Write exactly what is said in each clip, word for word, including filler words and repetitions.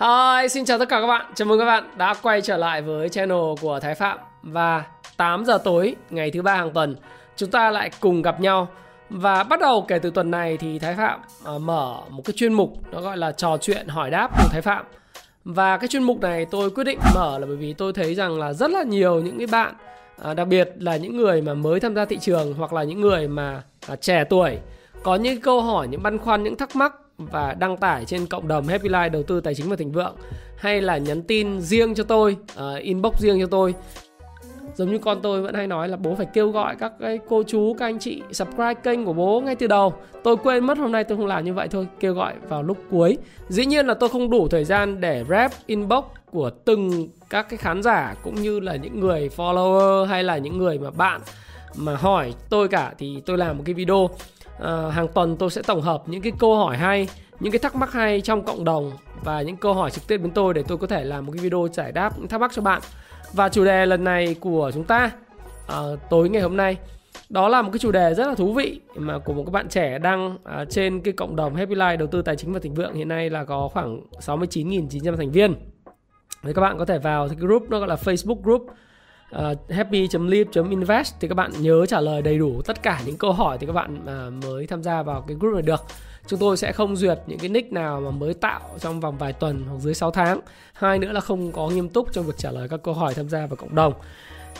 Hi, xin chào tất cả các bạn, chào mừng các bạn đã quay trở lại với channel của Thái Phạm. Và tám giờ tối ngày thứ ba hàng tuần, chúng ta lại cùng gặp nhau. Và bắt đầu kể từ tuần này thì Thái Phạm uh, mở một cái chuyên mục, nó gọi là trò chuyện hỏi đáp của Thái Phạm. Và cái chuyên mục này tôi quyết định mở là bởi vì tôi thấy rằng là rất là nhiều những cái bạn, uh, đặc biệt là những người mà mới tham gia thị trường hoặc là những người mà uh, trẻ tuổi, có những câu hỏi, những băn khoăn, những thắc mắc và đăng tải trên cộng đồng Happy Life đầu tư tài chính và thịnh vượng, hay là nhắn tin riêng cho tôi, uh, inbox riêng cho tôi. Giống như con tôi vẫn hay nói là bố phải kêu gọi các cái cô chú, các anh chị subscribe kênh của bố ngay từ đầu. Tôi quên mất, hôm nay tôi không làm như vậy thôi, kêu gọi vào lúc cuối. Dĩ nhiên là tôi không đủ thời gian để rep inbox của từng các cái khán giả cũng như là những người follower hay là những người mà bạn mà hỏi tôi cả. Thì tôi làm một cái video à, hàng tuần tôi sẽ tổng hợp những cái câu hỏi hay, những cái thắc mắc hay trong cộng đồng và những câu hỏi trực tiếp đến tôi để tôi có thể làm một cái video giải đáp những thắc mắc cho bạn. Và chủ đề lần này của chúng ta à, tối ngày hôm nay, đó là một cái chủ đề rất là thú vị mà của một các bạn trẻ đăng à, trên cái cộng đồng Happy Life đầu tư tài chính và thịnh vượng. Hiện nay là có khoảng sáu mươi chín nghìn chín trăm thành viên. Thì các bạn có thể vào cái group, nó gọi là Facebook group Uh, happy dot live dot invest. Thì các bạn nhớ trả lời đầy đủ tất cả những câu hỏi thì các bạn uh, mới tham gia vào cái group này được. Chúng tôi sẽ không duyệt những cái nick nào mà mới tạo trong vòng vài tuần hoặc dưới sáu tháng. Hai nữa là không có nghiêm túc trong việc trả lời các câu hỏi tham gia vào cộng đồng.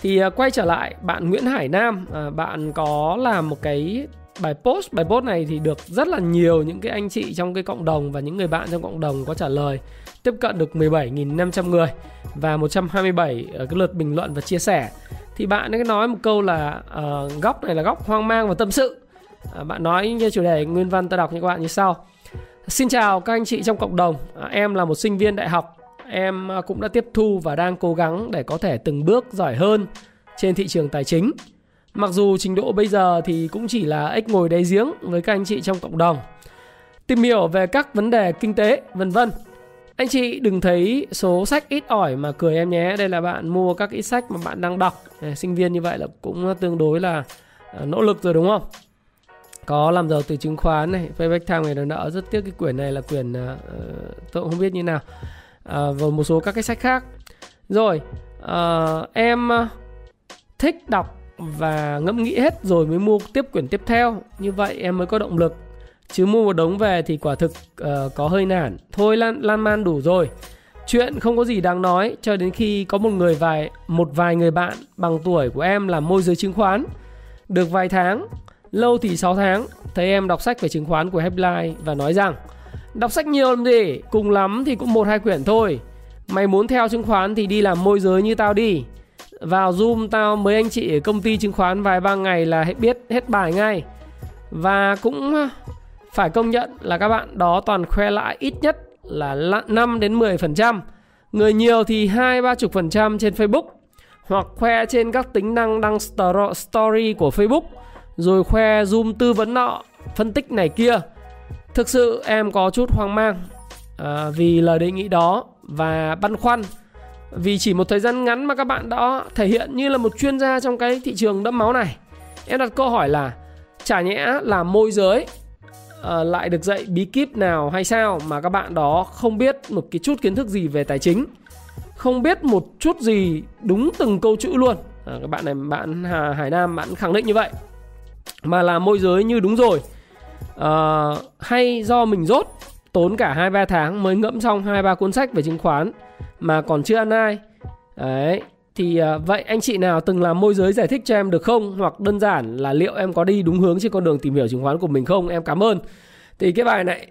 Thì uh, quay trở lại bạn Nguyễn Hải Nam, uh, bạn có làm một cái bài post. Bài post này thì được rất là nhiều những cái anh chị trong cái cộng đồng và những người bạn trong cộng đồng có trả lời, tiếp cận được mười bảy nghìn năm trăm người và một trăm hai mươi bảy cái lượt bình luận và chia sẻ. Thì bạn ấy nói một câu là uh, góc này là góc hoang mang và tâm sự. uh, Bạn nói như chủ đề nguyên văn tôi đọc như các bạn như sau. Xin chào các anh chị trong cộng đồng, uh, em là một sinh viên đại học. Em uh, cũng đã tiếp thu và đang cố gắng để có thể từng bước giỏi hơn trên thị trường tài chính. Mặc dù trình độ bây giờ thì cũng chỉ là ếch ngồi đáy giếng với các anh chị trong cộng đồng, tìm hiểu về các vấn đề kinh tế vân vân. Anh chị đừng thấy số sách ít ỏi mà cười em nhé. Đây là bạn mua các ít sách mà bạn đang đọc. à, Sinh viên như vậy là cũng tương đối là à, nỗ lực rồi đúng không? Có làm giàu từ chứng khoán này, Payback Time này, đòi nợ. Rất tiếc cái quyển này là quyển à, tôi cũng không biết như nào. à, Và một số các cái sách khác. Rồi à, em thích đọc và ngẫm nghĩ hết rồi mới mua tiếp quyển tiếp theo. Như vậy em mới có động lực, chứ mua một đống về thì quả thực uh, có hơi nản. Thôi lan, lan man đủ rồi. Chuyện không có gì đáng nói, cho đến khi có một người vài một vài người bạn bằng tuổi của em làm môi giới chứng khoán được vài tháng, lâu thì sáu tháng, thấy em đọc sách về chứng khoán của Happy Life và nói rằng đọc sách nhiều làm gì, cùng lắm thì cũng một hai quyển thôi. Mày muốn theo chứng khoán thì đi làm môi giới như tao đi. Vào Zoom tao mấy anh chị ở công ty chứng khoán vài ba ngày là hết biết hết bài ngay. Và cũng phải công nhận là các bạn đó toàn khoe lãi ít nhất là năm đến mười phần trăm, người nhiều thì hai ba mươi phần trăm trên Facebook, hoặc khoe trên các tính năng đăng story của Facebook, rồi khoe Zoom tư vấn nọ, phân tích này kia. Thực sự em có chút hoang mang à, vì lời đề nghị đó và băn khoăn. Vì chỉ một thời gian ngắn mà các bạn đã thể hiện như là một chuyên gia trong cái thị trường đẫm máu này. Em đặt câu hỏi là chả nhẽ là môi giới à, lại được dạy bí kíp nào hay sao mà các bạn đó không biết một cái chút kiến thức gì về tài chính, không biết một chút gì, đúng từng câu chữ luôn. à, Các bạn này, bạn Hà, Hải Nam, bạn khẳng định như vậy. Mà là môi giới như đúng rồi. à, Hay do mình dốt, tốn cả hai ba tháng mới ngẫm xong hai ba cuốn sách về chứng khoán mà còn chưa ăn ai. Đấy. Thì à, vậy anh chị nào từng làm môi giới giải thích cho em được không? Hoặc đơn giản là liệu em có đi đúng hướng trên con đường tìm hiểu chứng khoán của mình không? Em cảm ơn. Thì cái bài này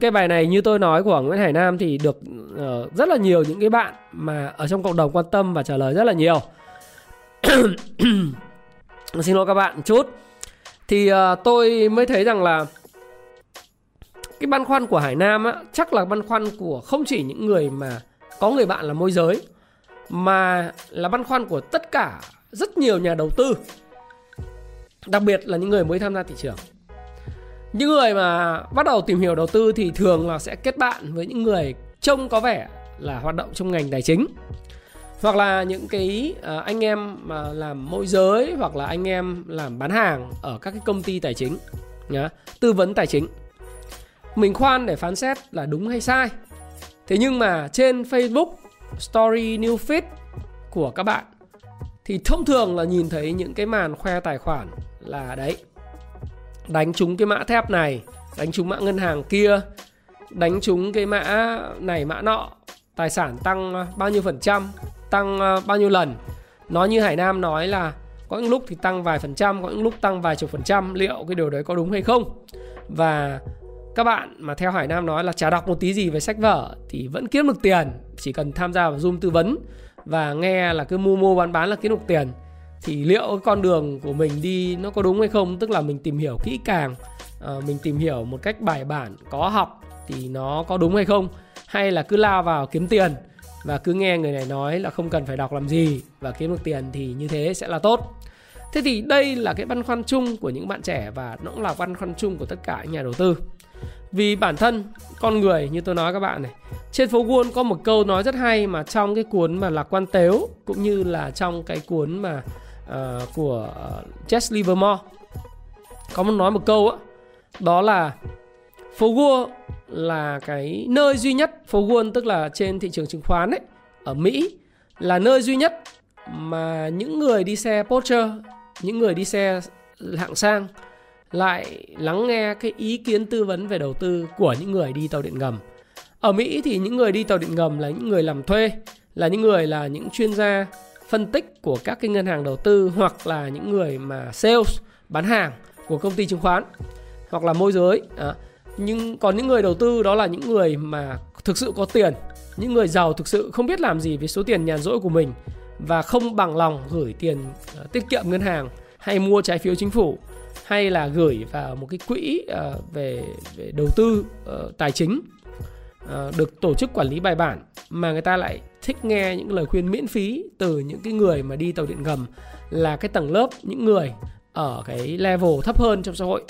cái bài này như tôi nói của Nguyễn Hải Nam thì được uh, rất là nhiều những cái bạn mà ở trong cộng đồng quan tâm và trả lời rất là nhiều. Xin lỗi các bạn một chút. Thì uh, tôi mới thấy rằng là Cái băn khoăn của Hải Nam á, chắc là băn khoăn của không chỉ những người mà có người bạn là môi giới, mà là băn khoăn của tất cả rất nhiều nhà đầu tư, đặc biệt là những người mới tham gia thị trường. Những người mà bắt đầu tìm hiểu đầu tư thì thường là sẽ kết bạn với những người trông có vẻ là hoạt động trong ngành tài chính, hoặc là những cái anh em mà làm môi giới, hoặc là anh em làm bán hàng ở các cái công ty tài chính, tư vấn tài chính. Mình khoan để phán xét là đúng hay sai. Thế nhưng mà trên Facebook Story New Feed của các bạn thì thông thường là nhìn thấy những cái màn khoe tài khoản là đấy, đánh trúng cái mã thép này, đánh trúng mã ngân hàng kia, đánh trúng cái mã này mã nọ, tài sản tăng bao nhiêu phần trăm, tăng bao nhiêu lần. Nó như Hải Nam nói là có những lúc thì tăng vài phần trăm, có những lúc tăng vài chục phần trăm. Liệu cái điều đấy có đúng hay không? Và các bạn mà theo Hải Nam nói là chả đọc một tí gì về sách vở thì vẫn kiếm được tiền, chỉ cần tham gia vào Zoom tư vấn và nghe là cứ mua mua bán bán là kiếm được tiền, thì liệu cái con đường của mình đi nó có đúng hay không? Tức là mình tìm hiểu kỹ càng, mình tìm hiểu một cách bài bản, có học, thì nó có đúng hay không? Hay là cứ lao vào kiếm tiền và cứ nghe người này nói là không cần phải đọc làm gì và kiếm được tiền thì như thế sẽ là tốt. Thế thì đây là cái băn khoăn chung của những bạn trẻ, và nó cũng là băn khoăn chung của tất cả những nhà đầu tư. Vì bản thân con người, như tôi nói các bạn này, trên phố Wall có một câu nói rất hay mà trong cái cuốn mà Lạc Quan Tếu cũng như là trong cái cuốn mà uh, của Jess Livermore có một nói một câu á, đó là phố Wall là cái nơi duy nhất, phố Wall tức là trên thị trường chứng khoán ấy ở Mỹ, là nơi duy nhất mà những người đi xe Porsche, những người đi xe hạng sang lại lắng nghe cái ý kiến tư vấn về đầu tư của những người đi tàu điện ngầm. Ở Mỹ thì những người đi tàu điện ngầm là những người làm thuê, là những người là những chuyên gia phân tích của các cái ngân hàng đầu tư, hoặc là những người mà sales, bán hàng của công ty chứng khoán, hoặc là môi giới. À, nhưng còn những người đầu tư đó là những người mà thực sự có tiền, những người giàu thực sự không biết làm gì với số tiền nhàn rỗi của mình và không bằng lòng gửi tiền uh, tiết kiệm ngân hàng hay mua trái phiếu chính phủ, hay là gửi vào một cái quỹ về, về đầu tư tài chính được tổ chức quản lý bài bản, mà người ta lại thích nghe những lời khuyên miễn phí từ những cái người mà đi tàu điện ngầm, là cái tầng lớp những người ở cái level thấp hơn trong xã hội.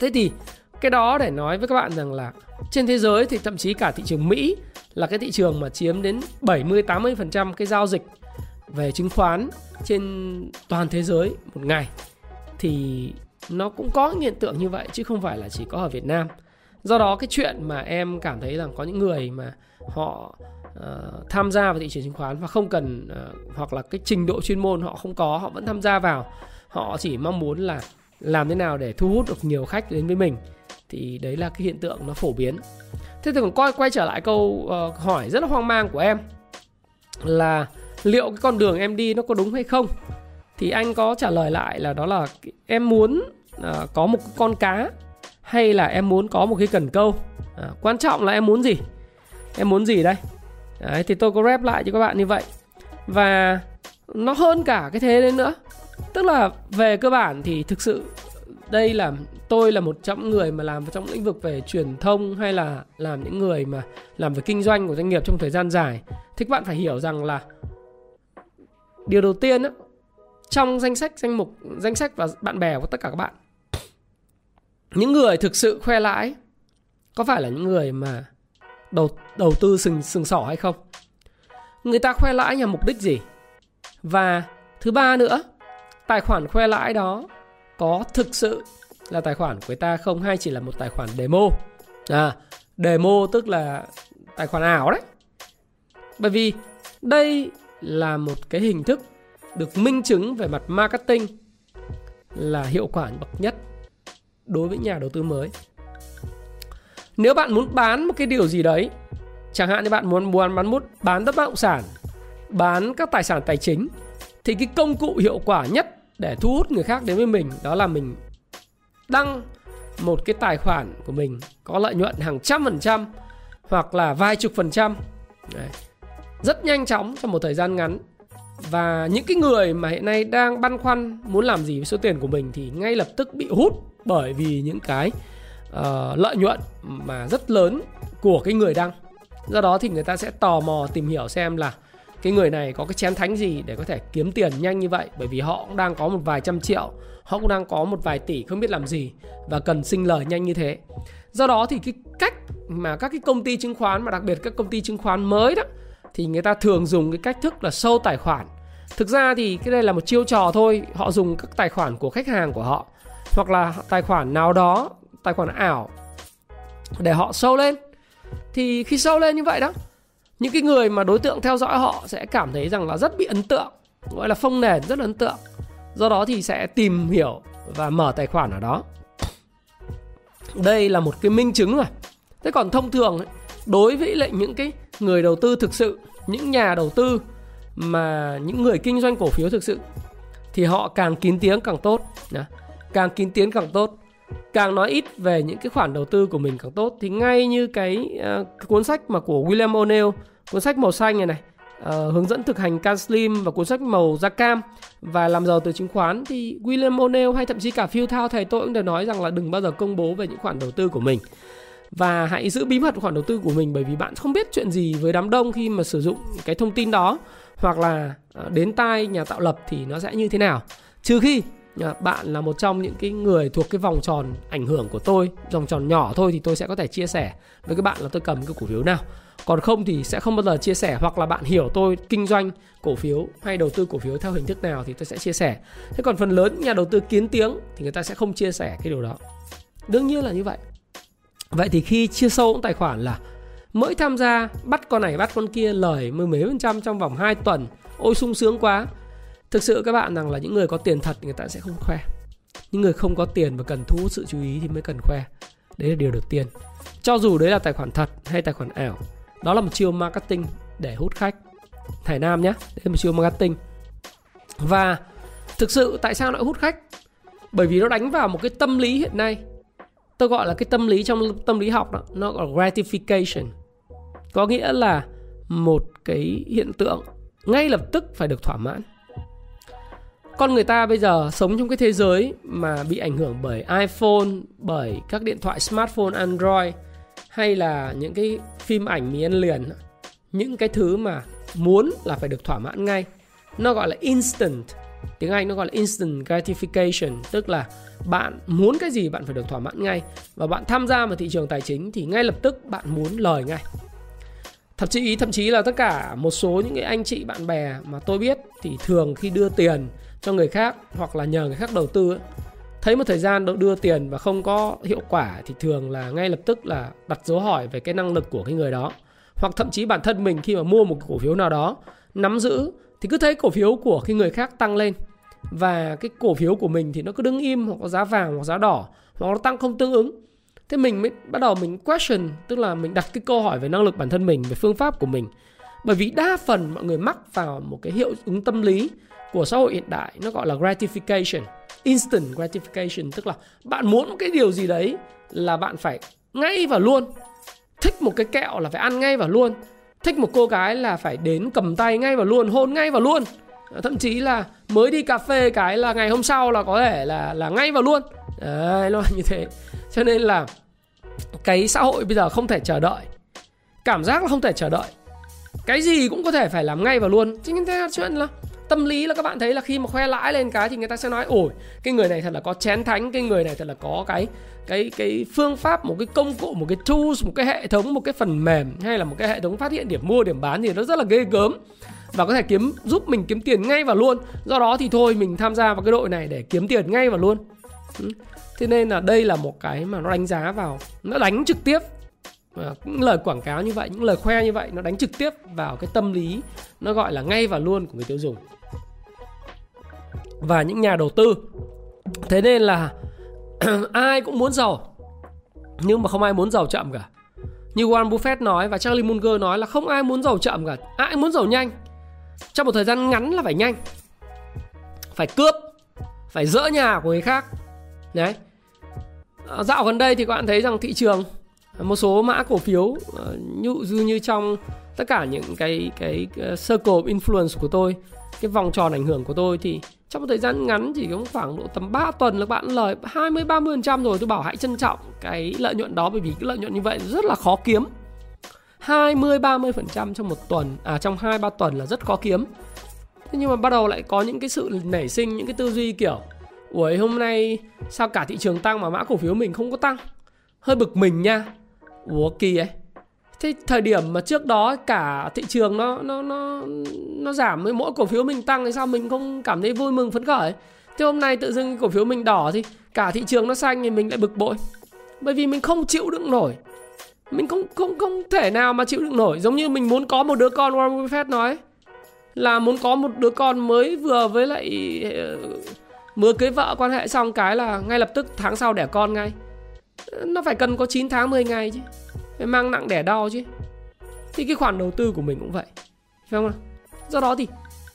Thế thì cái đó để nói với các bạn rằng là trên thế giới thì thậm chí cả thị trường Mỹ là cái thị trường mà chiếm đến bảy mươi đến tám mươi phần trăm cái giao dịch về chứng khoán trên toàn thế giới một ngày, thì nó cũng có những hiện tượng như vậy chứ không phải là chỉ có ở Việt Nam. Do đó cái chuyện mà em cảm thấy rằng có những người mà họ uh, tham gia vào thị trường chứng khoán và không cần uh, hoặc là cái trình độ chuyên môn họ không có, họ vẫn tham gia vào, họ chỉ mong muốn là làm thế nào để thu hút được nhiều khách đến với mình, thì đấy là cái hiện tượng nó phổ biến. Thế thì còn coi quay trở lại câu uh, hỏi rất là hoang mang của em là liệu cái con đường em đi nó có đúng hay không, thì anh có trả lời lại là đó là em muốn à, có một con cá hay là em muốn có một cái cần câu. À, quan trọng là em muốn gì, em muốn gì đây. Đấy, thì tôi có rep lại cho các bạn như vậy. Và nó hơn cả cái thế đấy nữa, tức là về cơ bản thì thực sự đây là tôi là một trong những người mà làm trong lĩnh vực về truyền thông, hay là làm những người mà làm về kinh doanh của doanh nghiệp trong thời gian dài, thì các bạn phải hiểu rằng là điều đầu tiên đó, trong danh sách, danh mục, danh sách và bạn bè của tất cả các bạn, những người thực sự khoe lãi có phải là những người mà đầu, đầu tư sừng, sừng sỏ hay không? Người ta khoe lãi nhằm mục đích gì? Và thứ ba nữa, tài khoản khoe lãi đó có thực sự là tài khoản của người ta không, hay chỉ là một tài khoản demo? À, demo tức là tài khoản ảo đấy. Bởi vì đây là một cái hình thức được minh chứng về mặt marketing là hiệu quả bậc nhất đối với nhà đầu tư mới. Nếu bạn muốn bán một cái điều gì đấy, chẳng hạn như bạn muốn muốn bán, bán bất động sản, bán các tài sản tài chính, thì cái công cụ hiệu quả nhất để thu hút người khác đến với mình đó là mình đăng một cái tài khoản của mình có lợi nhuận hàng trăm phần trăm hoặc là vài chục phần trăm đấy, rất nhanh chóng trong một thời gian ngắn. Và những cái người mà hiện nay đang băn khoăn muốn làm gì với số tiền của mình thì ngay lập tức bị hút bởi vì những cái uh, lợi nhuận mà rất lớn của cái người đăng. Do đó thì người ta sẽ tò mò tìm hiểu xem là cái người này có cái chén thánh gì để có thể kiếm tiền nhanh như vậy. Bởi vì họ cũng đang có một vài trăm triệu, họ cũng đang có một vài tỷ không biết làm gì và cần sinh lời nhanh như thế. Do đó thì cái cách mà các cái công ty chứng khoán, mà đặc biệt các công ty chứng khoán mới đó, thì người ta thường dùng cái cách thức là sâu tài khoản. Thực ra thì cái đây là một chiêu trò thôi. Họ dùng các tài khoản của khách hàng của họ, hoặc là tài khoản nào đó, tài khoản ảo, để họ sâu lên. Thì khi sâu lên như vậy đó, những cái người mà đối tượng theo dõi họ sẽ cảm thấy rằng là rất bị ấn tượng, gọi là phông nền rất là ấn tượng. Do đó thì sẽ tìm hiểu và mở tài khoản ở đó. Đây là một cái minh chứng rồi. Thế còn thông thường ấy, đối với lại những cái người đầu tư thực sự, những nhà đầu tư mà những người kinh doanh cổ phiếu thực sự, thì họ càng kín tiếng càng tốt. Càng kín tiếng càng tốt, càng nói ít về những cái khoản đầu tư của mình càng tốt. Thì ngay như cái, uh, cái cuốn sách mà của William O'Neil, cuốn sách màu xanh này này, uh, hướng dẫn thực hành Can Slim, và cuốn sách màu da cam và làm giàu từ chứng khoán, thì William O'Neil hay thậm chí cả Phil Town thầy tôi cũng đều nói rằng là đừng bao giờ công bố về những khoản đầu tư của mình, và hãy giữ bí mật khoản đầu tư của mình, bởi vì bạn không biết chuyện gì với đám đông khi mà sử dụng cái thông tin đó, hoặc là uh, đến tai nhà tạo lập thì nó sẽ như thế nào. Trừ khi bạn là một trong những cái người thuộc cái vòng tròn ảnh hưởng của tôi, vòng tròn nhỏ thôi, thì tôi sẽ có thể chia sẻ với các bạn là tôi cầm cái cổ phiếu nào. Còn không thì sẽ không bao giờ chia sẻ, hoặc là bạn hiểu tôi kinh doanh cổ phiếu hay đầu tư cổ phiếu theo hình thức nào thì tôi sẽ chia sẻ. Thế còn phần lớn nhà đầu tư kiến tiếng thì người ta sẽ không chia sẻ cái điều đó. Đương nhiên là như vậy. Vậy thì khi chia sâu những tài khoản là mới tham gia bắt con này bắt con kia, lời mười mấy phần trăm trong vòng hai tuần, ôi sung sướng quá. Thực sự các bạn rằng là những người có tiền thật người ta sẽ không khoe. Những người không có tiền và cần thu hút sự chú ý thì mới cần khoe. Đấy là điều đầu tiên. Cho dù đấy là tài khoản thật hay tài khoản ảo, đó là một chiêu marketing để hút khách. Hải Nam nhé, đấy là một chiêu marketing. Và thực sự tại sao lại hút khách? Bởi vì nó đánh vào một cái tâm lý hiện nay. Tôi gọi là cái tâm lý trong tâm lý học đó, nó gọi là gratification. Có nghĩa là một cái hiện tượng ngay lập tức phải được thỏa mãn. Con người ta bây giờ sống trong cái thế giới mà bị ảnh hưởng bởi iPhone, bởi các điện thoại smartphone Android, hay là những cái phim ảnh mì ăn liền. Những cái thứ mà muốn là phải được thỏa mãn ngay. Nó gọi là instant. Tiếng Anh nó gọi là instant gratification. Tức là bạn muốn cái gì bạn phải được thỏa mãn ngay. Và bạn tham gia vào thị trường tài chính thì ngay lập tức bạn muốn lời ngay. Thậm chí, thậm chí là tất cả một số những cái anh chị bạn bè mà tôi biết thì thường khi đưa tiền cho người khác hoặc là nhờ người khác đầu tư ấy, thấy một thời gian đưa tiền và không có hiệu quả thì thường là ngay lập tức là đặt dấu hỏi về cái năng lực của cái người đó. Hoặc thậm chí bản thân mình khi mà mua một cổ phiếu nào đó, nắm giữ thì cứ thấy cổ phiếu của cái người khác tăng lên và cái cổ phiếu của mình thì nó cứ đứng im, hoặc có giá vàng hoặc giá đỏ, hoặc nó tăng không tương ứng. Thế mình mới bắt đầu mình question, tức là mình đặt cái câu hỏi về năng lực bản thân mình, về phương pháp của mình. Bởi vì đa phần mọi người mắc vào một cái hiệu ứng tâm lý của xã hội hiện đại, nó gọi là gratification, instant gratification. Tức là bạn muốn cái điều gì đấy là bạn phải ngay và luôn. Thích một cái kẹo là phải ăn ngay và luôn. Thích một cô gái là phải đến cầm tay ngay và luôn, hôn ngay và luôn. Thậm chí là mới đi cà phê cái là ngày hôm sau là có thể là, là ngay và luôn. Đấy, nó như thế. Cho nên là cái xã hội bây giờ không thể chờ đợi. Cảm giác là không thể chờ đợi. Cái gì cũng có thể phải làm ngay và luôn. Chính thế là chuyện là tâm lý là các bạn thấy là khi mà khoe lãi lên cái thì người ta sẽ nói ôi cái người này thật là có chén thánh, cái người này thật là có cái cái cái phương pháp, một cái công cụ, một cái tools, một cái hệ thống, một cái phần mềm, hay là một cái hệ thống phát hiện điểm mua điểm bán thì nó rất là ghê gớm và có thể kiếm giúp mình kiếm tiền ngay và luôn. Do đó thì thôi mình tham gia vào cái đội này để kiếm tiền ngay và luôn. Thế nên là đây là một cái mà nó đánh giá vào, nó đánh trực tiếp. À, những lời quảng cáo như vậy, những lời khoe như vậy, nó đánh trực tiếp vào cái tâm lý nó gọi là ngay và luôn của người tiêu dùng và những nhà đầu tư. Thế nên là ai cũng muốn giàu, nhưng mà không ai muốn giàu chậm cả. Như Warren Buffett nói và Charlie Munger nói là không ai muốn giàu chậm cả. Ai muốn giàu nhanh, trong một thời gian ngắn là phải nhanh, phải cướp, phải dỡ nhà của người khác. Đấy. À, dạo gần đây thì các bạn thấy rằng thị trường một số mã cổ phiếu như, như trong tất cả những cái, cái circle of influence của tôi, cái vòng tròn ảnh hưởng của tôi, thì Trong một thời gian ngắn chỉ có khoảng độ tầm ba tuần là bạn lời hai mươi đến ba mươi phần trăm rồi. Tôi bảo hãy trân trọng cái lợi nhuận đó, bởi vì cái lợi nhuận như vậy rất là khó kiếm. Hai mươi đến ba mươi phần trăm trong một tuần, à trong hai ba tuần là rất khó kiếm. Thế nhưng mà bắt đầu lại có những cái sự nảy sinh những cái tư duy kiểu ủa hôm nay sao cả thị trường tăng mà mã cổ phiếu mình không có tăng. Hơi bực mình nha. Ủa kỳ ấy. Thế thời điểm mà trước đó cả thị trường nó nó nó nó giảm, với mỗi cổ phiếu mình tăng thì sao mình không cảm thấy vui mừng phấn khởi. Thế hôm nay tự dưng cổ phiếu mình đỏ thì cả thị trường nó xanh thì mình lại bực bội. Bởi vì mình không chịu đựng nổi. Mình không không không thể nào mà chịu đựng nổi. Giống như mình muốn có một đứa con, Warren Buffett nói là muốn có một đứa con mới vừa với lại mới cưới vợ quan hệ xong cái là ngay lập tức tháng sau đẻ con ngay. Nó phải cần có chín tháng mười ngày chứ. Phải mang nặng đẻ đau chứ. Thì cái khoản đầu tư của mình cũng vậy, phải không nào? Do đó thì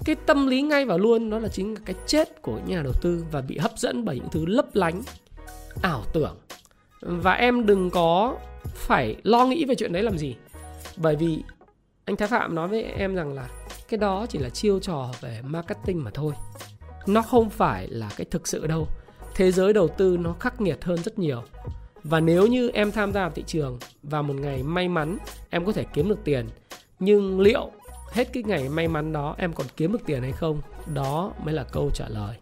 cái tâm lý ngay và luôn đó là chính cái chết của nhà đầu tư, và bị hấp dẫn bởi những thứ lấp lánh, ảo tưởng. Và em đừng có phải lo nghĩ về chuyện đấy làm gì. Bởi vì anh Thái Phạm nói với em rằng là cái đó chỉ là chiêu trò về marketing mà thôi. Nó không phải là cái thực sự đâu. Thế giới đầu tư nó khắc nghiệt hơn rất nhiều. Và nếu như em tham gia vào thị trường và một ngày may mắn em có thể kiếm được tiền, nhưng liệu hết cái ngày may mắn đó em còn kiếm được tiền hay không? Đó mới là câu trả lời.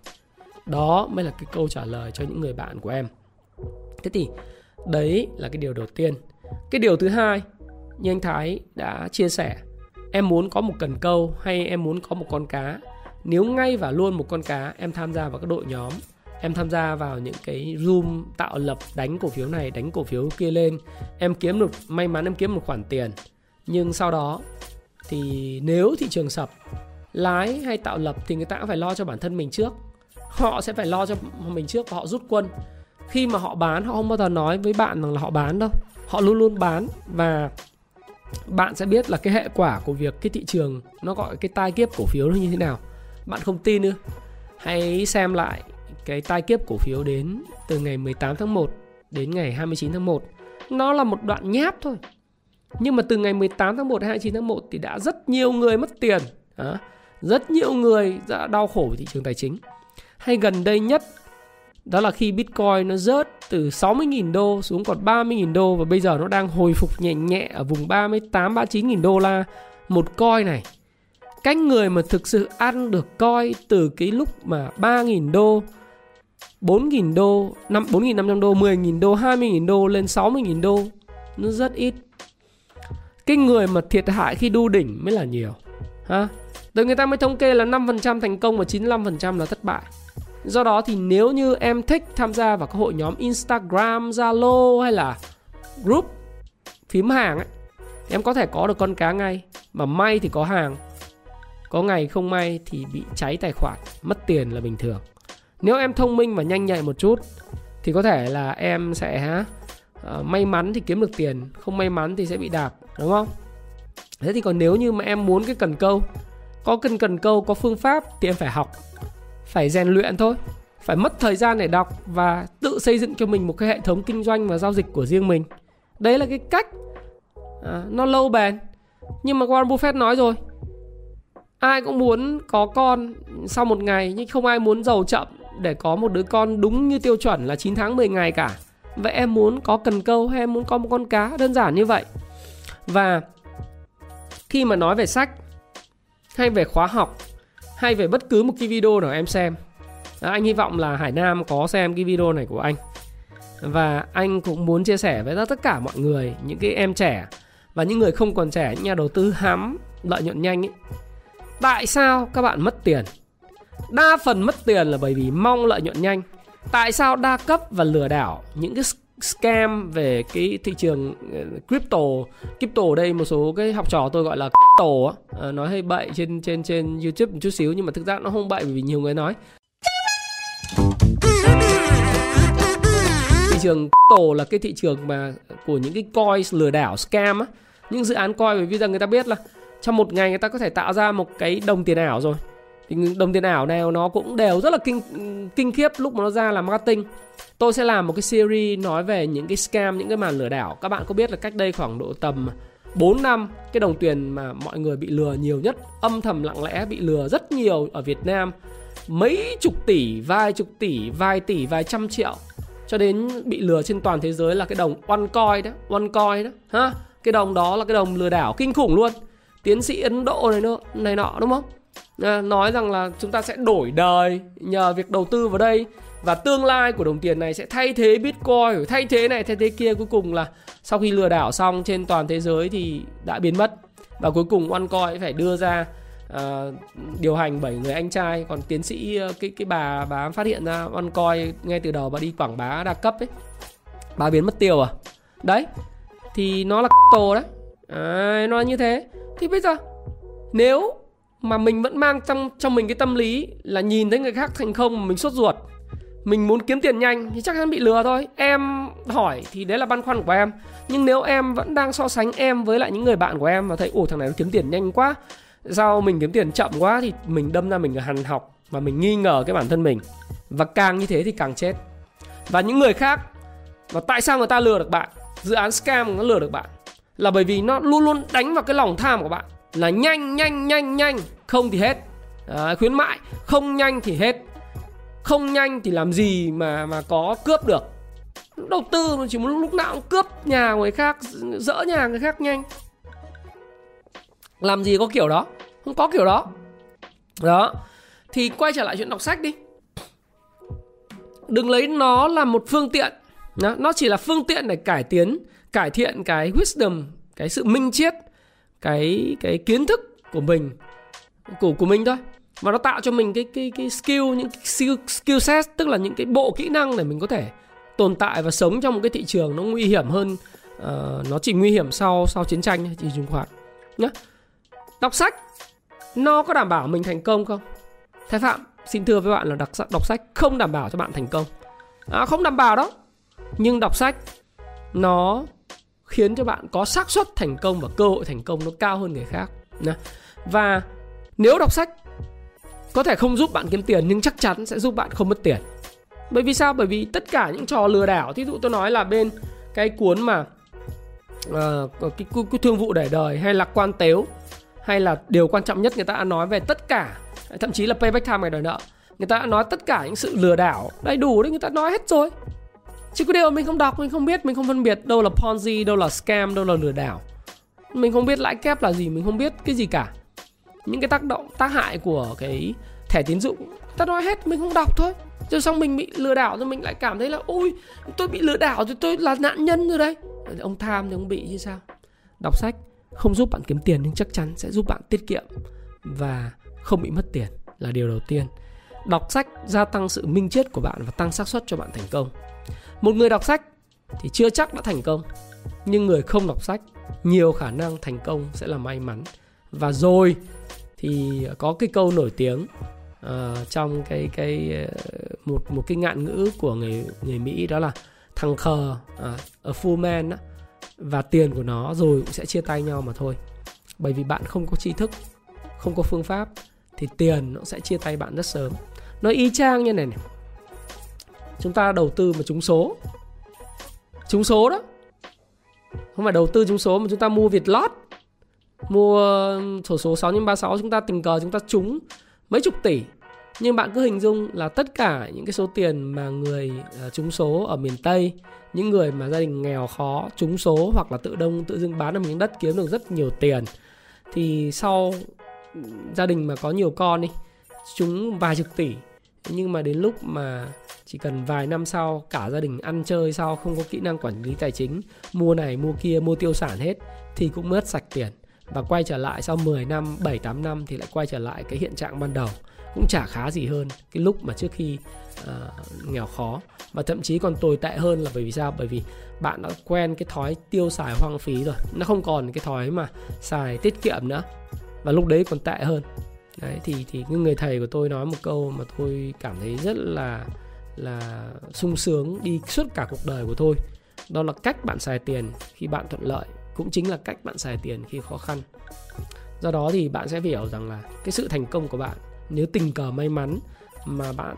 Đó mới là cái câu trả lời cho những người bạn của em. Thế thì đấy là cái điều đầu tiên. Cái điều thứ hai, như anh Thái đã chia sẻ, em muốn có một cần câu hay em muốn có một con cá. Nếu ngay và luôn một con cá, em tham gia vào các đội nhóm, em tham gia vào những cái Zoom tạo lập đánh cổ phiếu này, đánh cổ phiếu kia lên, em kiếm được, may mắn em kiếm một khoản tiền. Nhưng sau đó thì nếu thị trường sập, lái hay tạo lập thì người ta cũng phải lo cho bản thân mình trước. Họ sẽ phải lo cho mình trước và họ rút quân. Khi mà họ bán, họ không bao giờ nói với bạn rằng là họ bán đâu. Họ luôn luôn bán, và bạn sẽ biết là cái hệ quả của việc cái thị trường nó gọi cái tai kiếp cổ phiếu nó như thế nào. Bạn không tin nữa, hãy xem lại cái tai kiếp cổ phiếu đến từ ngày mười tám tháng một đến ngày hai mươi chín tháng một. Nó là một đoạn nháp thôi. Nhưng mà từ ngày mười tám tháng một đến hai mươi chín tháng một thì đã rất nhiều người mất tiền. Đó. Rất nhiều người đã đau khổ với thị trường tài chính. Hay gần đây nhất, đó là khi Bitcoin nó rớt từ sáu mươi nghìn đô xuống còn ba mươi nghìn đô. Và bây giờ nó đang hồi phục nhẹ nhẹ ở vùng ba mươi tám ba mươi chín nghìn đô la một coin này. Cách người mà thực sự ăn được coin từ cái lúc mà ba nghìn đô, bốn nghìn đô, bốn nghìn năm trăm đô, mười nghìn đô, hai mươi nghìn đô lên sáu mươi nghìn đô, nó rất ít. Cái người mà thiệt hại khi đu đỉnh mới là nhiều. Ha? Rồi người ta mới thống kê là năm phần trăm thành công và chín mươi lăm phần trăm là thất bại. Do đó thì nếu như em thích tham gia vào các hội nhóm Instagram, Zalo hay là group phím hàng ấy, em có thể có được con cá ngay. Mà may thì có hàng, có ngày không may thì bị cháy tài khoản, mất tiền là bình thường. Nếu em thông minh và nhanh nhạy một chút thì có thể là em sẽ uh, may mắn thì kiếm được tiền, không may mắn thì sẽ bị đạp, đúng không? Thế thì còn nếu như mà em muốn cái cần câu, có cần cần câu, có phương pháp thì em phải học, phải rèn luyện thôi, phải mất thời gian để đọc và tự xây dựng cho mình một cái hệ thống kinh doanh và giao dịch của riêng mình. Đấy là cái cách à, nó lâu bền. Nhưng mà Warren Buffett nói rồi, ai cũng muốn có con sau một ngày, nhưng không ai muốn giàu chậm để có một đứa con đúng như tiêu chuẩn là chín tháng mười ngày cả. Vậy em muốn có cần câu hay em muốn có một con cá, đơn giản như vậy. Và khi mà nói về sách hay về khóa học hay về bất cứ một cái video nào em xem, à, anh hy vọng là Hải Nam có xem cái video này của anh. Và anh cũng muốn chia sẻ với tất cả mọi người, những cái em trẻ và những người không còn trẻ, những nhà đầu tư hám lợi nhuận nhanh ấy. Tại sao các bạn mất tiền? Đa phần mất tiền là bởi vì mong lợi nhuận nhanh. Tại sao đa cấp và lừa đảo, những cái scam về cái thị trường crypto, crypto ở đây một số cái học trò tôi gọi là crypto á, nói hơi bậy trên trên trên YouTube một chút xíu nhưng mà thực ra nó không bậy, bởi vì nhiều người nói thị trường crypto là cái thị trường mà của những cái coin lừa đảo scam á, những dự án coin, bởi vì rằng người ta biết là trong một ngày người ta có thể tạo ra một cái đồng tiền ảo rồi. Thì đồng tiền ảo nào nó cũng đều rất là kinh kinh khiếp lúc mà nó ra làm marketing. Tôi sẽ làm một cái series nói về những cái scam, những cái màn lừa đảo. Các bạn có biết là cách đây khoảng độ tầm bốn năm, cái đồng tiền mà mọi người bị lừa nhiều nhất, âm thầm lặng lẽ bị lừa rất nhiều ở Việt Nam mấy chục tỷ, vài chục tỷ, vài tỷ, vài trăm triệu, cho đến bị lừa trên toàn thế giới là cái đồng OneCoin đó, OneCoin đó, ha. Cái đồng đó là cái đồng lừa đảo kinh khủng luôn. Tiến sĩ Ấn Độ này nọ, này nọ đúng không? À, nói rằng là chúng ta sẽ đổi đời nhờ việc đầu tư vào đây, và tương lai của đồng tiền này sẽ thay thế Bitcoin, thay thế này, thay thế kia. Cuối cùng là sau khi lừa đảo xong trên toàn thế giới thì đã biến mất. Và cuối cùng OneCoin phải đưa ra à, điều hành bảy người anh trai. Còn tiến sĩ, cái, cái bà, bà phát hiện ra OneCoin ngay từ đầu, bà đi quảng bá đa cấp ấy, bà biến mất tiêu à. Đấy, thì nó là crypto đấy à, nó như thế. Thì bây giờ nếu mà mình vẫn mang trong, trong mình cái tâm lý là nhìn thấy người khác thành công mà mình sốt ruột, mình muốn kiếm tiền nhanh, thì chắc chắn bị lừa thôi. Em hỏi thì đấy là băn khoăn của em. Nhưng nếu em vẫn đang so sánh em với lại những người bạn của em và thấy ồ thằng này nó kiếm tiền nhanh quá, sao mình kiếm tiền chậm quá, thì mình đâm ra mình hằn học và mình nghi ngờ cái bản thân mình. Và càng như thế thì càng chết. Và những người khác, và tại sao người ta lừa được bạn, dự án scam nó lừa được bạn, là bởi vì nó luôn luôn đánh vào cái lòng tham của bạn, là nhanh nhanh nhanh nhanh, không thì hết. À, khuyến mại, không nhanh thì hết. Không nhanh thì làm gì mà mà có cướp được. Đầu tư chỉ muốn lúc nào cũng cướp nhà người khác, dỡ nhà người khác nhanh. Làm gì có kiểu đó, không có kiểu đó. Đó. Thì quay trở lại chuyện đọc sách đi. Đừng lấy nó là một phương tiện. Nó chỉ là phương tiện để cải tiến, cải thiện cái wisdom, cái sự minh triết, cái cái kiến thức của mình, của của mình thôi. Và nó tạo cho mình cái cái cái skill, những cái skill, skill set, tức là những cái bộ kỹ năng để mình có thể tồn tại và sống trong một cái thị trường nó nguy hiểm hơn. Uh, nó chỉ nguy hiểm sau sau chiến tranh, chỉ chứng khoán nhá. Đọc sách nó có đảm bảo mình thành công không? Thái Phạm xin thưa với bạn là đọc, đọc sách không đảm bảo cho bạn thành công. À, không đảm bảo đó. Nhưng đọc sách nó khiến cho bạn có xác suất thành công và cơ hội thành công nó cao hơn người khác. Và nếu đọc sách có thể không giúp bạn kiếm tiền, nhưng chắc chắn sẽ giúp bạn không mất tiền. Bởi vì sao? Bởi vì tất cả những trò lừa đảo, thí dụ tôi nói là bên cái cuốn mà uh, cái, cái thương vụ để đời, hay là quan tếu, hay là điều quan trọng nhất, người ta đã nói về tất cả. Thậm chí là Payback Time, ngày đòi nợ, người ta đã nói tất cả những sự lừa đảo đầy đủ đấy, người ta nói hết rồi. Chỉ có điều mình không đọc, mình không biết, mình không phân biệt đâu là Ponzi, đâu là scam, đâu là lừa đảo. Mình không biết lãi kép là gì, mình không biết cái gì cả. Những cái tác động, tác hại của cái thẻ tín dụng, ta nói hết, mình không đọc thôi. Rồi xong mình bị lừa đảo rồi mình lại cảm thấy là ôi, tôi bị lừa đảo rồi, tôi là nạn nhân rồi đấy. Ông tham thì ông bị chứ sao. Đọc sách không giúp bạn kiếm tiền, nhưng chắc chắn sẽ giúp bạn tiết kiệm và không bị mất tiền là điều đầu tiên. Đọc sách gia tăng sự minh triết của bạn và tăng xác suất cho bạn thành công. Một người đọc sách thì chưa chắc đã thành công, nhưng người không đọc sách nhiều khả năng thành công sẽ là may mắn. Và rồi thì có cái câu nổi tiếng uh, trong cái cái một một cái ngạn ngữ của người người Mỹ, đó là thằng khờ uh, a fool man đó, và tiền của nó rồi cũng sẽ chia tay nhau mà thôi. Bởi vì bạn không có tri thức, không có phương pháp thì tiền nó sẽ chia tay bạn rất sớm. Nó y chang như này này. Chúng ta đầu tư mà trúng số, trúng số đó, không phải đầu tư trúng số mà chúng ta mua Vietlott, mua sổ số sáu nhân ba sáu, chúng ta tình cờ chúng ta trúng mấy chục tỷ. Nhưng bạn cứ hình dung là tất cả những cái số tiền mà người trúng số ở miền Tây, những người mà gia đình nghèo khó trúng số, hoặc là tự đông tự dưng bán được miếng đất kiếm được rất nhiều tiền, thì sau gia đình mà có nhiều con đi trúng vài chục tỷ, nhưng mà đến lúc mà chỉ cần vài năm sau cả gia đình ăn chơi sau, không có kỹ năng quản lý tài chính, mua này mua kia, mua tiêu sản hết, thì cũng mất sạch tiền. Và quay trở lại sau mười năm, bảy tám năm thì lại quay trở lại cái hiện trạng ban đầu, cũng chả khá gì hơn cái lúc mà trước khi uh, nghèo khó. Và thậm chí còn tồi tệ hơn là bởi vì sao? Bởi vì bạn đã quen cái thói tiêu xài hoang phí rồi, nó không còn cái thói mà xài tiết kiệm nữa, và lúc đấy còn tệ hơn. Đấy, thì, thì người thầy của tôi nói một câu mà tôi cảm thấy rất là là sung sướng đi suốt cả cuộc đời của tôi. Đó là cách bạn xài tiền khi bạn thuận lợi cũng chính là cách bạn xài tiền khi khó khăn. Do đó thì bạn sẽ hiểu rằng là cái sự thành công của bạn, nếu tình cờ may mắn mà bạn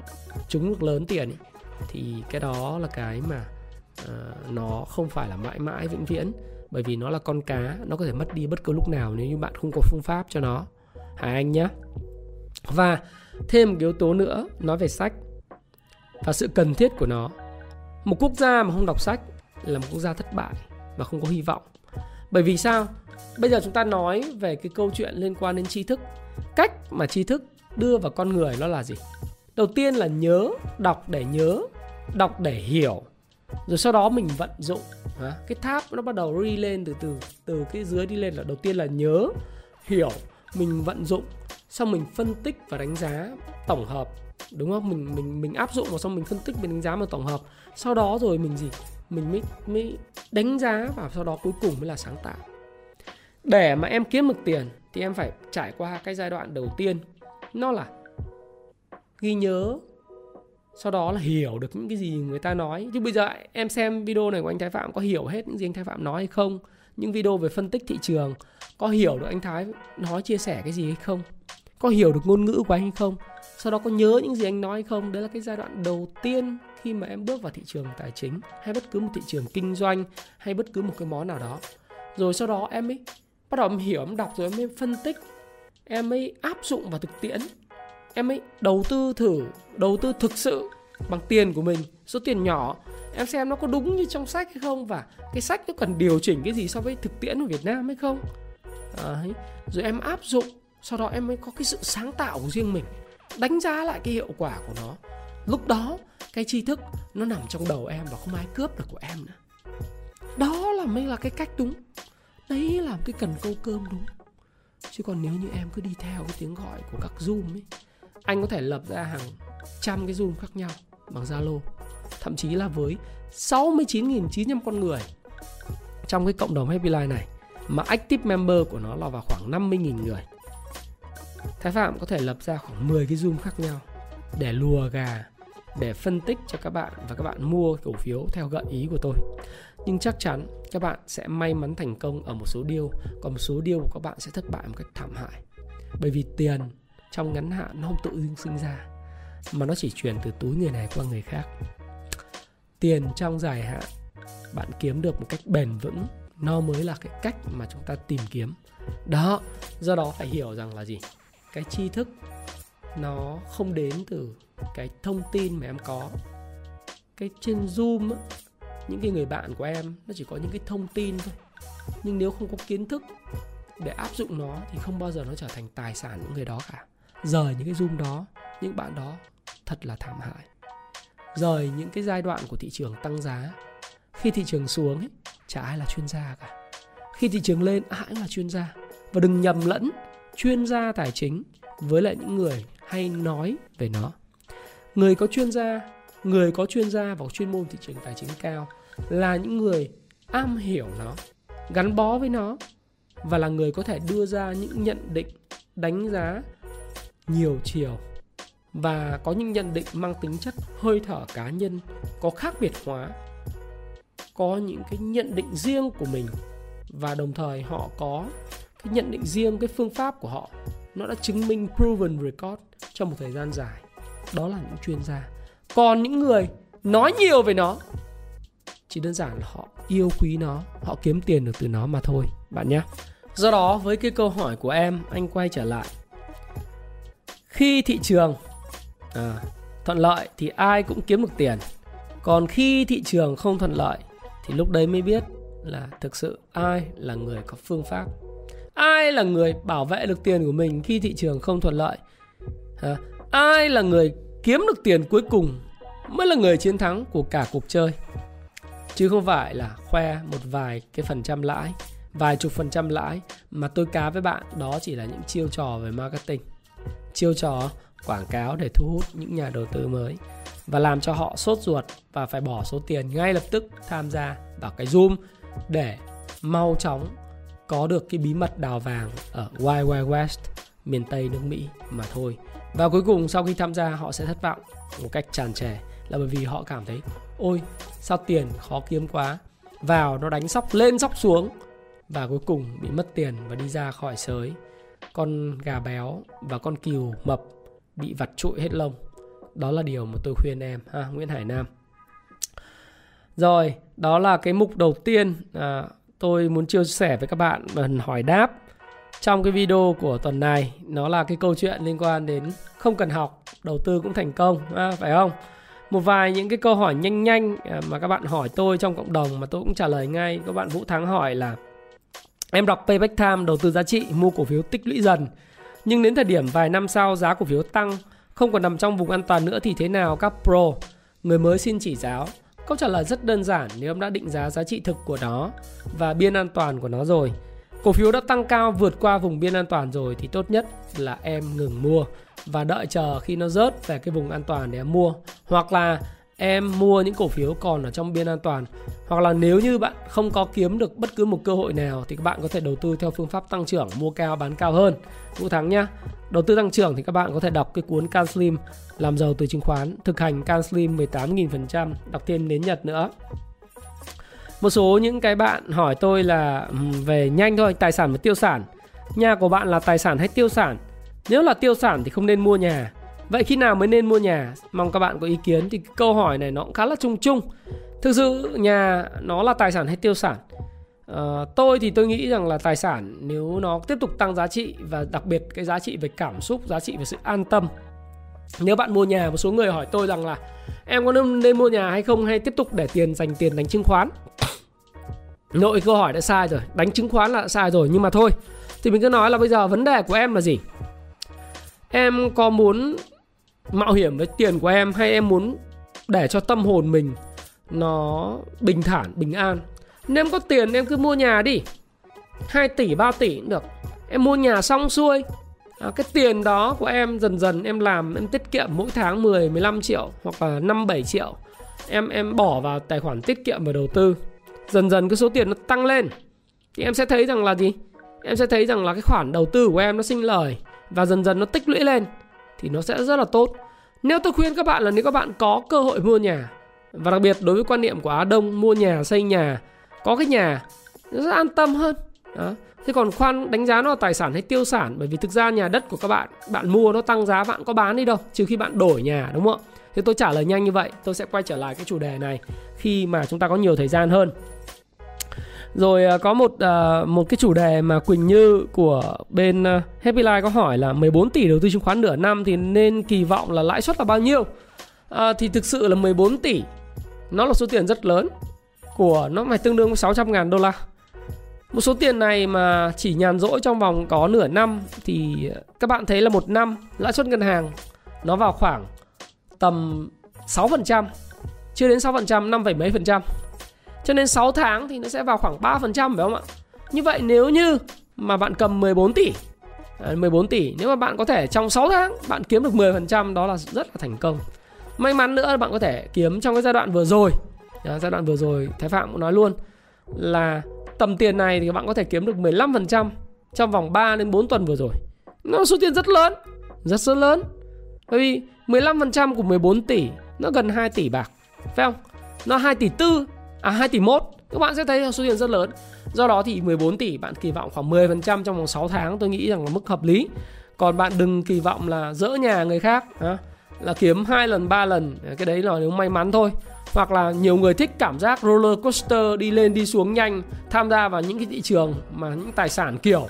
trúng được lớn tiền ấy, thì cái đó là cái mà uh, nó không phải là mãi mãi vĩnh viễn. Bởi vì nó là con cá, nó có thể mất đi bất cứ lúc nào nếu như bạn không có phương pháp cho nó. Hải Anh nhé. Và thêm một yếu tố nữa, nói về sách và sự cần thiết của nó. Một quốc gia mà không đọc sách là một quốc gia thất bại và không có hy vọng. Bởi vì sao? Bây giờ chúng ta nói về cái câu chuyện liên quan đến tri thức. Cách mà tri thức đưa vào con người nó là gì? Đầu tiên là nhớ, đọc để nhớ, đọc để hiểu. Rồi sau đó mình vận dụng. Cái tháp nó bắt đầu đi lên từ từ, từ cái dưới đi lên là đầu tiên là nhớ, hiểu, mình vận dụng, xong mình phân tích và đánh giá, tổng hợp, đúng không? Mình mình mình áp dụng vào, xong mình phân tích, mình đánh giá và tổng hợp. Sau đó rồi mình gì? Mình mới mới đánh giá và sau đó cuối cùng mới là sáng tạo. Để mà em kiếm được tiền thì em phải trải qua cái giai đoạn đầu tiên, nó là ghi nhớ, sau đó là hiểu được những cái gì người ta nói. Chứ bây giờ em xem video này của anh Thái Phạm có hiểu hết những gì anh Thái Phạm nói hay không? Những video về phân tích thị trường có hiểu được anh Thái nói chia sẻ cái gì hay không? Có hiểu được ngôn ngữ của anh hay không? Sau đó có nhớ những gì anh nói hay không? Đấy là cái giai đoạn đầu tiên khi mà em bước vào thị trường tài chính hay bất cứ một thị trường kinh doanh hay bất cứ một cái món nào đó. Rồi sau đó em ấy bắt đầu em hiểu, em đọc rồi em mới phân tích, em mới áp dụng vào thực tiễn. Em ấy đầu tư thử, đầu tư thực sự bằng tiền của mình, số tiền nhỏ. Em xem nó có đúng như trong sách hay không, và cái sách nó cần điều chỉnh cái gì so với thực tiễn của Việt Nam hay không. Đấy. Rồi em áp dụng, sau đó em mới có cái sự sáng tạo của riêng mình, đánh giá lại cái hiệu quả của nó. Lúc đó cái tri thức nó nằm trong đầu em và không ai cướp được của em nữa. Đó là mới là cái cách đúng. Đấy là cái cần câu cơm đúng. Chứ còn nếu như em cứ đi theo cái tiếng gọi của các Zoom ấy, anh có thể lập ra hàng trăm cái Zoom khác nhau bằng Zalo. Thậm chí là với sáu mươi chín nghìn chín trăm con người trong cái cộng đồng Happy Life này, mà active member của nó là vào khoảng năm mươi nghìn người, Thái Phạm có thể lập ra khoảng mười cái Zoom khác nhau để lùa gà, để phân tích cho các bạn và các bạn mua cổ phiếu theo gợi ý của tôi. Nhưng chắc chắn các bạn sẽ may mắn thành công ở một số điều, còn một số điều của các bạn sẽ thất bại một cách thảm hại. Bởi vì tiền trong ngắn hạn nó không tự dưng sinh ra, mà nó chỉ chuyển từ túi người này qua người khác. Tiền trong dài hạn bạn kiếm được một cách bền vững, nó mới là cái cách mà chúng ta tìm kiếm. Đó, do đó phải hiểu rằng là gì? Cái tri thức nó không đến từ cái thông tin mà em có. Cái trên Zoom á, những cái người bạn của em nó chỉ có những cái thông tin thôi. Nhưng nếu không có kiến thức để áp dụng nó thì không bao giờ nó trở thành tài sản những người đó cả. Rời những cái Zoom đó, những bạn đó thật là thảm hại. Rời những cái giai đoạn của thị trường tăng giá, khi thị trường xuống ấy, chả ai là chuyên gia cả. Khi thị trường lên, ai cũng là chuyên gia. Và đừng nhầm lẫn chuyên gia tài chính với lại những người hay nói về nó. Người có chuyên gia, người có chuyên gia vào chuyên môn thị trường tài chính cao là những người am hiểu nó, gắn bó với nó, và là người có thể đưa ra những nhận định, đánh giá nhiều chiều, và có những nhận định mang tính chất hơi thở cá nhân, có khác biệt hóa, có những cái nhận định riêng của mình, và đồng thời họ có cái nhận định riêng, cái phương pháp của họ nó đã chứng minh proven record trong một thời gian dài. Đó là những chuyên gia. Còn những người nói nhiều về nó, chỉ đơn giản là họ yêu quý nó, họ kiếm tiền được từ nó mà thôi bạn nhé. Do đó với cái câu hỏi của em, anh quay trở lại. Khi thị trường à, thuận lợi thì ai cũng kiếm được tiền. Còn khi thị trường không thuận lợi thì lúc đấy mới biết là thực sự ai là người có phương pháp, ai là người bảo vệ được tiền của mình khi thị trường không thuận lợi, à, ai là người kiếm được tiền cuối cùng mới là người chiến thắng của cả cuộc chơi. Chứ không phải là khoe một vài cái phần trăm lãi, vài chục phần trăm lãi mà tôi cá với bạn. Đó chỉ là những chiêu trò về marketing, chiêu trò quảng cáo để thu hút những nhà đầu tư mới và làm cho họ sốt ruột và phải bỏ số tiền ngay lập tức tham gia vào cái Zoom để mau chóng có được cái bí mật đào vàng ở Wild Wild West, miền Tây nước Mỹ mà thôi. Và cuối cùng sau khi tham gia họ sẽ thất vọng một cách tràn trề, là bởi vì họ cảm thấy ôi sao tiền khó kiếm quá, vào nó đánh sóc lên sóc xuống và cuối cùng bị mất tiền và đi ra khỏi sới. Con gà béo và con cừu mập bị vặt trụi hết lông. Đó là điều mà tôi khuyên em ha, Nguyễn Hải Nam. Rồi, đó là cái mục đầu tiên à, tôi muốn chia sẻ với các bạn, hỏi đáp. trong cái video của tuần này, nó là cái câu chuyện liên quan đến không cần học, đầu tư cũng thành công, à, phải không? Một vài những cái câu hỏi nhanh nhanh mà các bạn hỏi tôi trong cộng đồng mà tôi cũng trả lời ngay. Các bạn Vũ Thắng hỏi là em đọc Payback Time đầu tư giá trị, mua cổ phiếu tích lũy dần, nhưng đến thời điểm vài năm sau giá cổ phiếu tăng, không còn nằm trong vùng an toàn nữa thì thế nào các pro? Người mới xin chỉ giáo. Câu trả lời rất đơn giản, nếu em đã định giá giá trị thực của nó và biên an toàn của nó rồi, cổ phiếu đã tăng cao vượt qua vùng biên an toàn rồi thì tốt nhất là em ngừng mua và đợi chờ khi nó rớt về cái vùng an toàn để em mua. Hoặc là em mua những cổ phiếu còn ở trong biên an toàn. Hoặc là nếu như bạn không có kiếm được bất cứ một cơ hội nào thì các bạn có thể đầu tư theo phương pháp tăng trưởng, mua cao bán cao hơn, Vũ Thắng nhá. Đầu tư tăng trưởng thì các bạn có thể đọc cái cuốn Can Slim làm giàu từ chứng khoán, thực hành Can Slim mười tám nghìn phần trăm, đọc thêm đến Nhật nữa. Một số những cái bạn hỏi tôi là về nhanh thôi, tài sản và tiêu sản. Nhà của bạn là tài sản hay tiêu sản? Nếu là tiêu sản thì không nên mua nhà. Vậy khi nào mới nên mua nhà? Mong các bạn có ý kiến. Thì câu hỏi này nó cũng khá là chung chung. Thực sự nhà nó là tài sản hay tiêu sản? À, tôi thì tôi nghĩ rằng là tài sản nếu nó tiếp tục tăng giá trị, và đặc biệt cái giá trị về cảm xúc, giá trị về sự an tâm. Nếu bạn mua nhà, một số người hỏi tôi rằng là em có nên mua nhà hay không, hay tiếp tục để tiền, dành tiền đánh chứng khoán. Nội câu hỏi đã sai rồi, đánh chứng khoán là đã sai rồi. Nhưng mà thôi, thì mình cứ nói là bây giờ vấn đề của em là gì? Em có muốn mạo hiểm với tiền của em, hay em muốn để cho tâm hồn mình nó bình thản, bình an? Nếu em có tiền em cứ mua nhà đi, hai tỷ, ba tỷ cũng được. Em mua nhà xong xuôi, à, cái tiền đó của em dần dần em làm, em tiết kiệm mỗi tháng mười, mười lăm triệu hoặc là năm, bảy triệu. Em, em bỏ vào tài khoản tiết kiệm và đầu tư. Dần dần cái số tiền nó tăng lên thì em sẽ thấy rằng là gì? Em sẽ thấy rằng là cái khoản đầu tư của em nó sinh lời, và dần dần nó tích lũy lên thì nó sẽ rất là tốt. Nếu tôi khuyên các bạn là nếu các bạn có cơ hội mua nhà, và đặc biệt đối với quan niệm của Á Đông, mua nhà, xây nhà, có cái nhà nó rất an tâm hơn. Đó. Thế còn khoan đánh giá nó là tài sản hay tiêu sản, bởi vì thực ra nhà đất của các bạn, bạn mua nó tăng giá bạn có bán đi đâu, trừ khi bạn đổi nhà, đúng không ạ? Thế tôi trả lời nhanh như vậy, tôi sẽ quay trở lại cái chủ đề này khi mà chúng ta có nhiều thời gian hơn. Rồi có một một cái chủ đề mà Quỳnh Như của bên Happy Life có hỏi là mười bốn tỷ đầu tư chứng khoán nửa năm thì nên kỳ vọng là lãi suất là bao nhiêu? À, thì thực sự là mười bốn tỷ nó là số tiền rất lớn, của nó phải tương đương với sáu trăm ngàn đô la. Một số tiền này mà chỉ nhàn rỗi trong vòng có nửa năm thì các bạn thấy là một năm lãi suất ngân hàng nó vào khoảng tầm sáu phần trăm, chưa đến sáu phần trăm, năm phẩy mấy phần trăm. Cho nên sáu tháng thì nó sẽ vào khoảng ba phần trăm, phải không ạ? Như vậy nếu như mà bạn cầm mười bốn tỷ, nếu mà bạn có thể trong sáu tháng bạn kiếm được mười phần trăm, đó là rất là thành công. May mắn nữa là bạn có thể kiếm trong cái giai đoạn vừa rồi. À, giai đoạn vừa rồi Thái Phạm cũng nói luôn là tầm tiền này thì các bạn có thể kiếm được mười lăm phần trăm trong vòng ba đến bốn tuần vừa rồi. Nó là số tiền rất lớn, rất rất lớn. Bởi vì mười lăm phần trăm của mười bốn tỷ nó gần hai tỷ bạc, phải không? Nó hai tỷ tư, à hai tỷ một. Các bạn sẽ thấy số tiền rất lớn. Do đó thì mười bốn tỷ bạn kỳ vọng khoảng mười phần trăm trong vòng sáu tháng, tôi nghĩ rằng là mức hợp lý. Còn bạn đừng kỳ vọng là dỡ nhà người khác, là kiếm hai lần, ba lần, cái đấy là nếu may mắn thôi. Hoặc là nhiều người thích cảm giác roller coaster, đi lên đi xuống nhanh, tham gia vào những cái thị trường mà những tài sản kiểu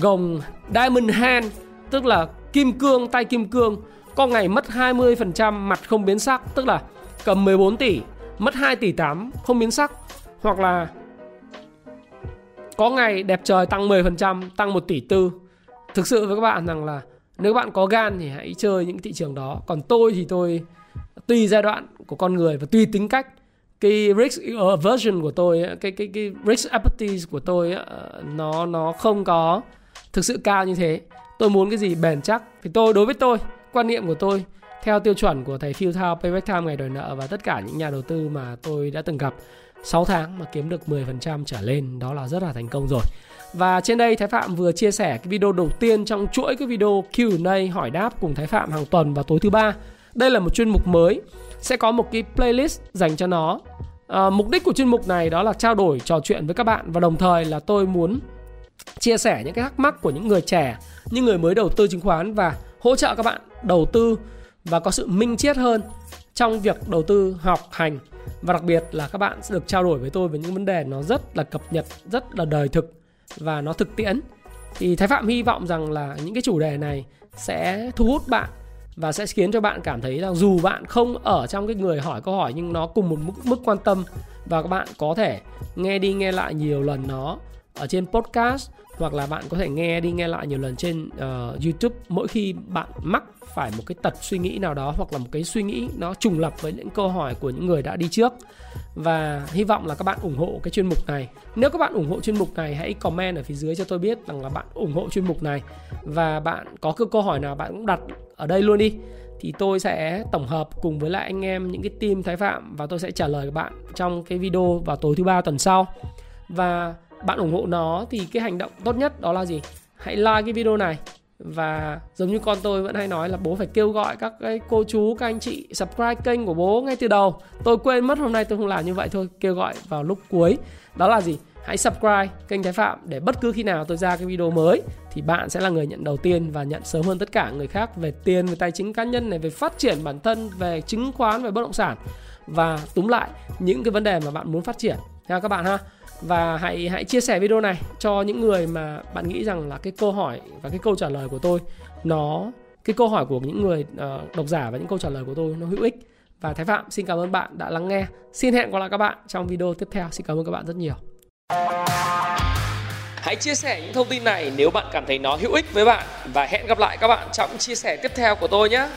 gồng diamond hand, tức là kim cương, tay kim cương, có ngày mất hai mươi phần trăm mặt không biến sắc, tức là cầm mười bốn tỷ mất hai tỷ tám không biến sắc. Hoặc là có ngày đẹp trời tăng mười phần trăm, tăng một tỷ tư. Thực sự với các bạn rằng là nếu các bạn có gan thì hãy chơi những thị trường đó. Còn tôi thì tôi tùy giai đoạn của con người và tùy tính cách. Cái risk aversion của tôi, cái cái cái risk appetite của tôi nó nó không có thực sự cao như thế. Tôi muốn cái gì bền chắc. Thì tôi đối với tôi, quan niệm của tôi theo tiêu chuẩn của thầy Phil Town, Payback Time, Ngày Đòi Nợ và tất cả những nhà đầu tư mà tôi đã từng gặp, sáu tháng mà kiếm được mười phần trăm trở lên đó là rất là thành công rồi. Và trên đây Thái Phạm vừa chia sẻ cái video đầu tiên trong chuỗi cái video Q and A hỏi đáp cùng Thái Phạm hàng tuần vào tối thứ ba. Đây là một chuyên mục mới, sẽ có một cái playlist dành cho nó. À, mục đích của chuyên mục này đó là trao đổi, trò chuyện với các bạn, và đồng thời là tôi muốn chia sẻ những cái thắc mắc của những người trẻ, những người mới đầu tư chứng khoán, và hỗ trợ các bạn đầu tư và có sự minh triết hơn trong việc đầu tư, học hành. Và đặc biệt là các bạn sẽ được trao đổi với tôi về những vấn đề nó rất là cập nhật, rất là đời thực và nó thực tiễn. Thì Thái Phạm hy vọng rằng là những cái chủ đề này sẽ thu hút bạn và sẽ khiến cho bạn cảm thấy rằng dù bạn không ở trong cái người hỏi câu hỏi nhưng nó cùng một mức, mức quan tâm, và các bạn có thể nghe đi nghe lại nhiều lần nó ở trên podcast, hoặc là bạn có thể nghe đi nghe lại nhiều lần trên uh, YouTube mỗi khi bạn mắc phải một cái tật suy nghĩ nào đó, hoặc là một cái suy nghĩ nó trùng lập với những câu hỏi của những người đã đi trước. Và hy vọng là các bạn ủng hộ cái chuyên mục này. Nếu các bạn ủng hộ chuyên mục này, hãy comment ở phía dưới cho tôi biết rằng là bạn ủng hộ chuyên mục này, và bạn có cái câu hỏi nào bạn cũng đặt ở đây luôn đi, thì tôi sẽ tổng hợp cùng với lại anh em những cái team Thái Phạm và tôi sẽ trả lời các bạn trong cái video vào tối thứ ba tuần sau. Và bạn ủng hộ nó thì cái hành động tốt nhất đó là gì? Hãy like cái video này. Và giống như con tôi vẫn hay nói là bố phải kêu gọi các cái cô chú, các anh chị subscribe kênh của bố ngay từ đầu. Tôi quên mất hôm nay tôi không làm như vậy, thôi kêu gọi vào lúc cuối. Đó là gì? Hãy subscribe kênh Thái Phạm để bất cứ khi nào tôi ra cái video mới thì bạn sẽ là người nhận đầu tiên và nhận sớm hơn tất cả người khác về tiền, về tài chính cá nhân này, về phát triển bản thân, về chứng khoán, về bất động sản, và túm lại những cái vấn đề mà bạn muốn phát triển nha các bạn ha. Và hãy hãy chia sẻ video này cho những người mà bạn nghĩ rằng là cái câu hỏi và cái câu trả lời của tôi nó cái câu hỏi của những người uh, độc giả và những câu trả lời của tôi nó hữu ích. Và Thái Phạm xin cảm ơn bạn đã lắng nghe. Xin hẹn gặp lại các bạn trong video tiếp theo. Xin cảm ơn các bạn rất nhiều. Hãy chia sẻ những thông tin này nếu bạn cảm thấy nó hữu ích với bạn, và hẹn gặp lại các bạn trong chia sẻ tiếp theo của tôi nhé.